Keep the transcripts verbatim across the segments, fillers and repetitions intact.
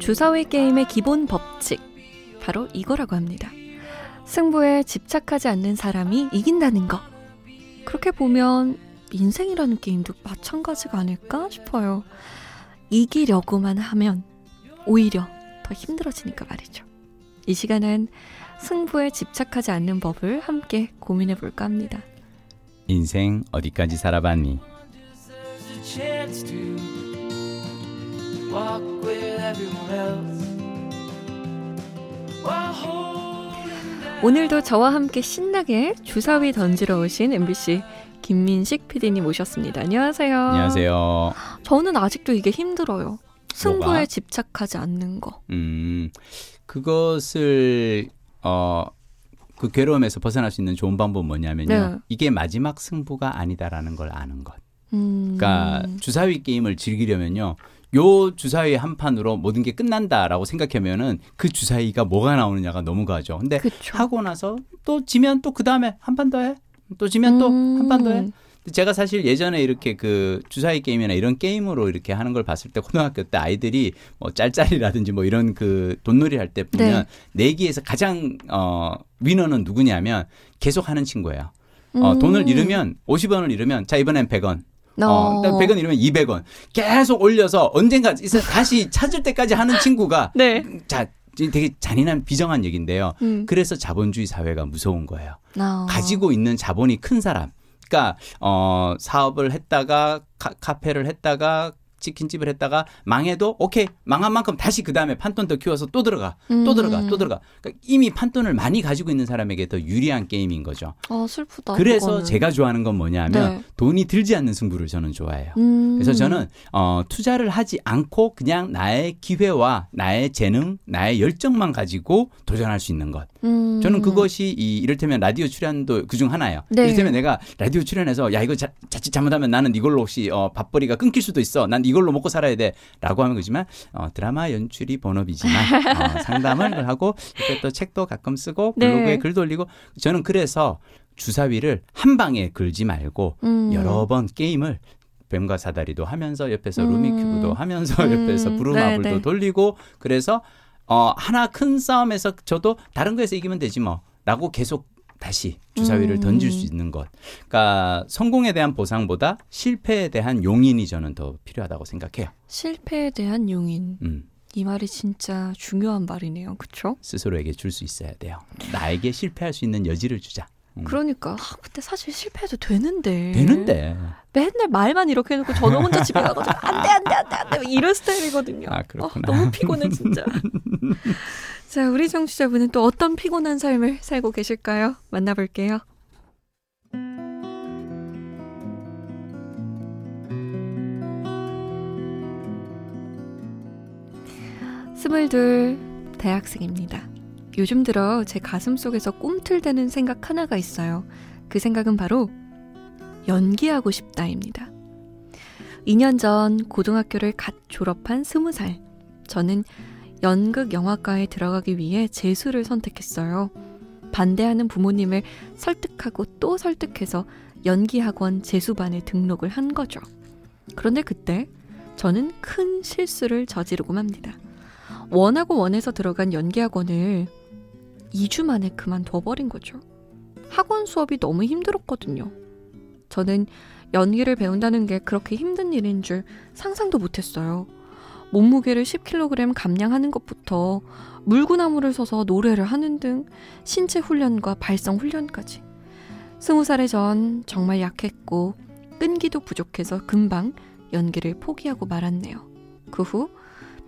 주사위 게임의 기본 법칙, 바로 이거라고 합니다. 승부에 집착하지 않는 사람이 이긴다는 거. 그렇게 보면 인생이라는 게임도 마찬가지가 아닐까 싶어요. 이기려고만 하면 오히려 더 힘들어지니까 말이죠. 이 시간엔 승부에 집착하지 않는 법을 함께 고민해볼까 합니다. 인생 어디까지 살아봤니? 오늘도 저와 함께 신나게 주사위 던지러 오신 엠비씨 김민식 피디님 모셨습니다. 안녕하세요. 안녕하세요. 저는 아직도 이게 힘들어요. 승부에 뭐가? 집착하지 않는 거. 음, 그것을 어, 그 괴로움에서 벗어날 수 있는 좋은 방법은 뭐냐면요. 네. 이게 마지막 승부가 아니다라는 걸 아는 것. 음. 그러니까 주사위 게임을 즐기려면요. 요 주사위 한 판으로 모든 게 끝난다라고 생각하면은 그 주사위가 뭐가 나오느냐가 너무 가죠. 근데 그쵸. 하고 나서 또 지면 또 그 다음에 한 판 더 해. 또 지면 음. 또 한 판 더 해. 제가 사실 예전에 이렇게 그 주사위 게임이나 이런 게임으로 이렇게 하는 걸 봤을 때 고등학교 때 아이들이 뭐 짤짤이라든지 뭐 이런 그 돈놀이 할 때 보면 네. 내기에서 가장 어 위너는 누구냐면 계속 하는 친구예요. 음. 어 돈을 잃으면 오십 원을 잃으면 자 이번엔 백 원. 어, 백 원 이러면 이백 원. 계속 올려서 언젠가 다시 찾을 때까지 하는 친구가 네. 자, 되게 잔인한 비정한 얘기인데요. 음. 그래서 자본주의 사회가 무서운 거예요. 어. 가지고 있는 자본이 큰 사람. 그러니까 어, 사업을 했다가 카, 카페를 했다가 치킨집을 했다가 망해도 오케이 망한 만큼 다시 그다음에 판돈 더 키워서 또 들어가 또 들어가 또 들어가 그러니까 이미 판돈을 많이 가지고 있는 사람에게 더 유리한 게임인 거죠. 아 슬프다. 그래서 그거는. 제가 좋아하는 건 뭐냐면 네. 돈이 들지 않는 승부를 저는 좋아해요. 음. 그래서 저는 어, 투자를 하지 않고 그냥 나의 기회와 나의 재능 나의 열정만 가지고 도전할 수 있는 것. 음. 저는 그것이 이, 이를테면 라디오 출연도 그중 하나예요. 네. 이를테면 내가 라디오 출연해서 야 이거 자, 자칫 잘못하면 나는 이걸로 혹시 어, 밥벌이가 끊길 수도 있어. 난 이걸로 먹고 살아야 돼 라고 하면 그렇지만 어, 드라마 연출이 본업이지만 어, 상담을 하고 또 책도 가끔 쓰고 블로그에 네. 글도 올리고 저는 그래서 주사위를 한 방에 걸지 말고 음. 여러 번 게임을 뱀과 사다리도 하면서 옆에서 음. 루미큐브도 하면서 음. 옆에서 부루마블도 네, 네. 돌리고 그래서 어, 하나 큰 싸움에서 저도 다른 거에서 이기면 되지 뭐 라고 계속 다시 주사위를 음. 던질 수 있는 것. 그러니까 성공에 대한 보상보다 실패에 대한 용인이 저는 더 필요하다고 생각해요. 실패에 대한 용인. 음. 이 말이 진짜 중요한 말이네요. 그렇죠? 스스로에게 줄 수 있어야 돼요. 나에게 실패할 수 있는 여지를 주자. 음. 그러니까. 아, 근데 사실 실패해도 되는데. 되는데. 맨날 말만 이렇게 해놓고 저는 혼자 집에 가가지고 안 돼, 안 돼, 안 돼, 안 돼. 이런 스타일이거든요. 아, 그렇구나. 어, 너무 피곤해 진짜. 자, 우리 청취자분은 또 어떤 피곤한 삶을 살고 계실까요? 만나볼게요. 스물둘 대학생입니다. 요즘 들어 제 가슴 속에서 꿈틀대는 생각 하나가 있어요. 그 생각은 바로 연기하고 싶다입니다. 이 년 전 고등학교를 갓 졸업한 스무 살. 저는 연극 영화과에 들어가기 위해 재수를 선택했어요. 반대하는 부모님을 설득하고 또 설득해서 연기학원 재수반에 등록을 한 거죠. 그런데 그때 저는 큰 실수를 저지르고 맙니다. 원하고 원해서 들어간 연기학원을 이 주 만에 그만둬버린 거죠. 학원 수업이 너무 힘들었거든요. 저는 연기를 배운다는 게 그렇게 힘든 일인 줄 상상도 못했어요. 몸무게를 십 킬로그램 감량하는 것부터 물구나무를 서서 노래를 하는 등 신체 훈련과 발성 훈련까지. 스무 살의 전 정말 약했고 끈기도 부족해서 금방 연기를 포기하고 말았네요. 그 후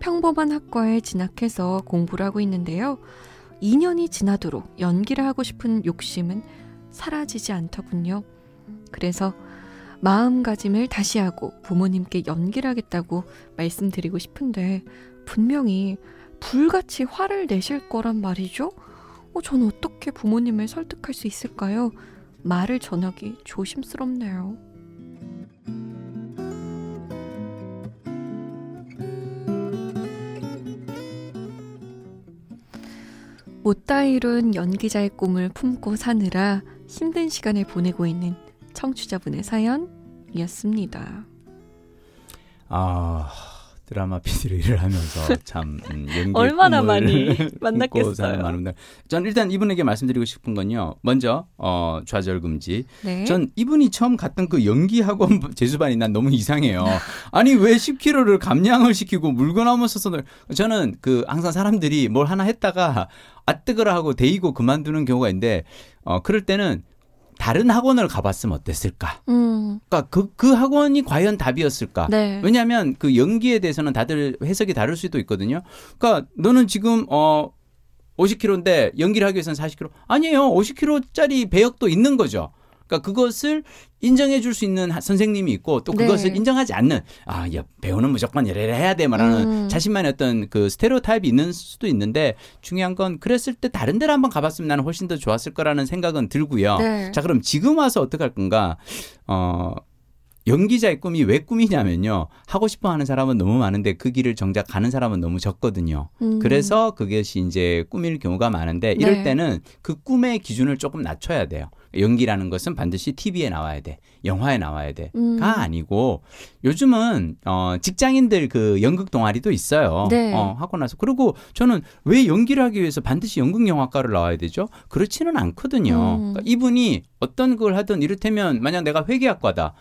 평범한 학과에 진학해서 공부를 하고 있는데요. 이 년이 지나도록 연기를 하고 싶은 욕심은 사라지지 않더군요. 그래서 마음가짐을 다시 하고 부모님께 연기를 하겠다고 말씀드리고 싶은데 분명히 불같이 화를 내실 거란 말이죠. 어, 저는 어떻게 부모님을 설득할 수 있을까요? 말을 전하기 조심스럽네요. 못다 이룬 연기자의 꿈을 품고 사느라 힘든 시간을 보내고 있는 청취자분의 사연이었습니다. 아, 드라마 피디로 일을 하면서 참 음, 연기 얼마나 많이 만났겠어요. 전 일단 이분에게 말씀드리고 싶은 건요. 먼저 어, 좌절 금지. 네. 전 이분이 처음 갔던 그 연기 학원 재수반이 난 너무 이상해요. 아니 왜 십 킬로그램를 감량을 시키고 물구나무 서서 저는 그 항상 사람들이 뭘 하나 했다가 아 뜨거라 하고 데이고 그만두는 경우가 있는데 어, 그럴 때는 다른 학원을 가봤으면 어땠을까? 음. 그러니까 그, 그 학원이 과연 답이었을까? 네. 왜냐하면 그 연기에 대해서는 다들 해석이 다를 수도 있거든요. 그러니까 너는 지금 어, 오십 킬로그램인데 연기를 하기 위해서는 사십 킬로그램. 아니에요. 오십 킬로그램짜리 배역도 있는 거죠. 그러니까 그것을 인정해 줄 수 있는 선생님이 있고 또 그것을 네. 인정하지 않는 아, 야, 배우는 무조건 이래라 해야 돼 말하는 음. 자신만의 어떤 그 스테레오타입이 있는 수도 있는데 중요한 건 그랬을 때 다른 데를 한번 가봤으면 나는 훨씬 더 좋았을 거라는 생각은 들고요. 네. 자, 그럼 지금 와서 어떻게 할 건가? 어, 연기자의 꿈이 왜 꿈이냐면요. 하고 싶어 하는 사람은 너무 많은데 그 길을 정작 가는 사람은 너무 적거든요. 음. 그래서 그것이 이제 꿈일 경우가 많은데 이럴 네. 때는 그 꿈의 기준을 조금 낮춰야 돼요. 연기라는 것은 반드시 티비에 나와야 돼. 영화에 나와야 돼가 음. 아니고 요즘은 어, 직장인들 그 연극 동아리도 있어요. 네. 어, 하고 나서. 그리고 저는 왜 연기를 하기 위해서 반드시 연극영화과를 나와야 되죠? 그렇지는 않거든요. 음. 그러니까 이분이 어떤 걸 하든 이를테면 만약 내가 회계학과다.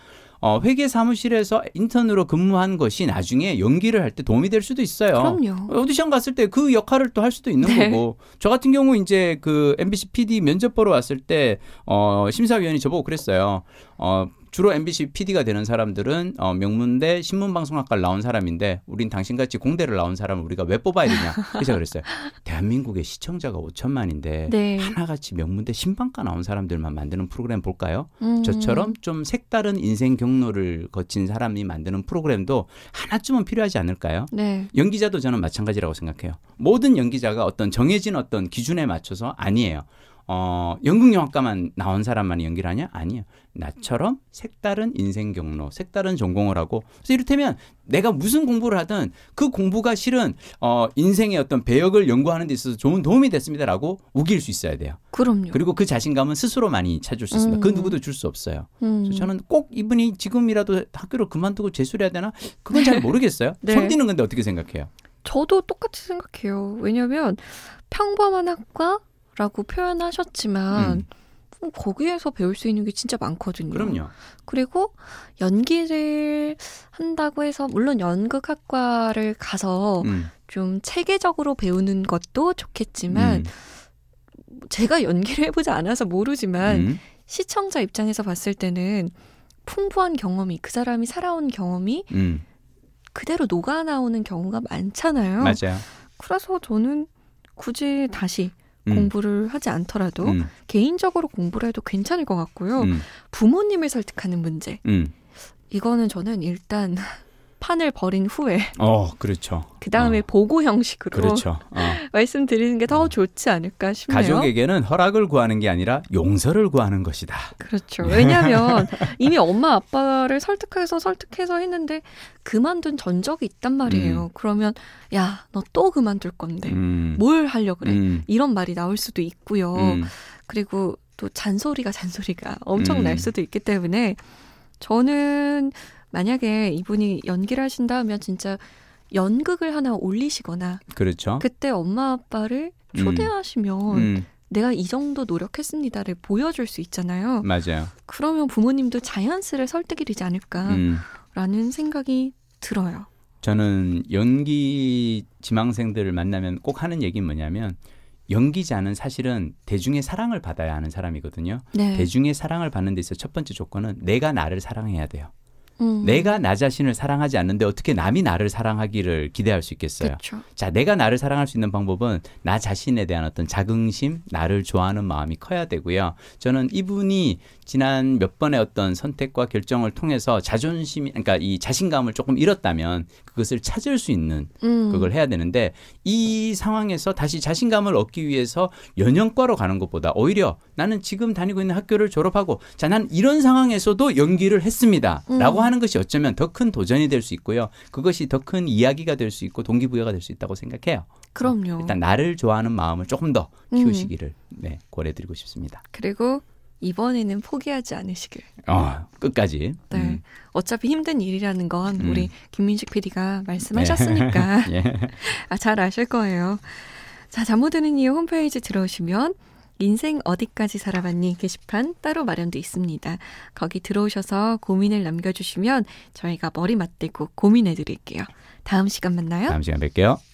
어, 회계 사무실에서 인턴으로 근무한 것이 나중에 연기를 할 때 도움이 될 수도 있어요. 그럼요. 오디션 갔을 때 그 역할을 또 할 수도 있는 네. 거고. 저 같은 경우 이제 그 엠비씨 피디 면접 보러 왔을 때 어, 심사위원이 저보고 그랬어요. 어, 주로 엠비씨 피디가 되는 사람들은 어, 명문대 신문방송학과를 나온 사람인데 우린 당신같이 공대를 나온 사람을 우리가 왜 뽑아야 되냐. 그래서 그랬어요. 대한민국의 시청자가 오천만인데 네. 하나같이 명문대 신방과 나온 사람들만 만드는 프로그램 볼까요? 음. 저처럼 좀 색다른 인생 경로를 거친 사람이 만드는 프로그램도 하나쯤은 필요하지 않을까요? 네. 연기자도 저는 마찬가지라고 생각해요. 모든 연기자가 어떤 정해진 어떤 기준에 맞춰서 아니에요. 어, 연극영화과만 나온 사람만이 연기를 하냐? 아니에요. 나처럼 색다른 인생 경로, 색다른 전공을 하고 그래서 이를테면 내가 무슨 공부를 하든 그 공부가 실은 어, 인생의 어떤 배역을 연구하는 데 있어서 좋은 도움이 됐습니다라고 우길 수 있어야 돼요. 그럼요. 그리고 그 자신감은 스스로 많이 찾을 수 있습니다. 음. 그 누구도 줄 수 없어요. 음. 그래서 저는 꼭 이분이 지금이라도 학교를 그만두고 재수를 해야 되나? 그건 잘 모르겠어요. 네. 손디는 근데 어떻게 생각해요? 저도 똑같이 생각해요. 왜냐하면 평범한 학과 라고 표현하셨지만 음. 거기에서 배울 수 있는 게 진짜 많거든요. 그럼요. 그리고 연기를 한다고 해서 물론 연극학과를 가서 음. 좀 체계적으로 배우는 것도 좋겠지만 음. 제가 연기를 해보지 않아서 모르지만 음. 시청자 입장에서 봤을 때는 풍부한 경험이 그 사람이 살아온 경험이 음. 그대로 녹아나오는 경우가 많잖아요. 맞아요. 그래서 저는 굳이 다시 공부를 음. 하지 않더라도 음. 개인적으로 공부를 해도 괜찮을 것 같고요. 음. 부모님을 설득하는 문제. 음. 이거는 저는 일단 판을 벌인 후에 어, 그렇죠. 그다음에 어. 보고 형식으로 그렇죠. 어. 말씀드리는 게 더 좋지 않을까 싶네요. 가족에게는 허락을 구하는 게 아니라 용서를 구하는 것이다. 그렇죠. 왜냐하면 이미 엄마 아빠를 설득해서 설득해서 했는데 그만둔 전적이 있단 말이에요. 음. 그러면 야, 너 또 그만둘 건데 음. 뭘 하려고 그래. 음. 이런 말이 나올 수도 있고요. 음. 그리고 또 잔소리가 잔소리가 엄청 음. 날 수도 있기 때문에 저는 만약에 이분이 연기를 하신다 하면 진짜 연극을 하나 올리시거나 그렇죠. 그때 엄마 아빠를 초대하시면 음. 음. 내가 이 정도 노력했습니다를 보여줄 수 있잖아요. 맞아요. 그러면 부모님도 자연스레 설득이 되지 않을까라는 음. 생각이 들어요. 저는 연기 지망생들을 만나면 꼭 하는 얘기는 뭐냐면 연기자는 사실은 대중의 사랑을 받아야 하는 사람이거든요. 네. 대중의 사랑을 받는 데 있어서 첫 번째 조건은 내가 나를 사랑해야 돼요. 음. 내가 나 자신을 사랑하지 않는데 어떻게 남이 나를 사랑하기를 기대할 수 있겠어요. 그쵸. 자, 내가 나를 사랑할 수 있는 방법은 나 자신에 대한 어떤 자긍심, 나를 좋아하는 마음이 커야 되고요. 저는 이분이 지난 몇 번의 어떤 선택과 결정을 통해서 자존심, 그러니까 이 자신감을 조금 잃었다면 그것을 찾을 수 있는 음. 그걸 해야 되는데 이 상황에서 다시 자신감을 얻기 위해서 연연과로 가는 것보다 오히려 나는 지금 다니고 있는 학교를 졸업하고 자, 난 이런 상황에서도 연기를 했습니다. 음. 라고 하는 하는 것이 어쩌면 더 큰 도전이 될 수 있고요. 그것이 더 큰 이야기가 될 수 있고 동기부여가 될 수 있다고 생각해요. 그럼요. 일단 나를 좋아하는 마음을 조금 더 키우시기를 음. 네, 권해드리고 싶습니다. 그리고 이번에는 포기하지 않으시길. 어, 끝까지. 네. 음. 어차피 힘든 일이라는 건 우리 음. 김민식 피디가 말씀하셨으니까 예. 아, 잘 아실 거예요. 자, 잠 못 드는 이유 홈페이지 들어오시면 인생 어디까지 살아봤니 게시판 따로 마련돼 있습니다. 거기 들어오셔서 고민을 남겨주시면 저희가 머리 맞대고 고민해드릴게요. 다음 시간 만나요. 다음 시간 뵐게요.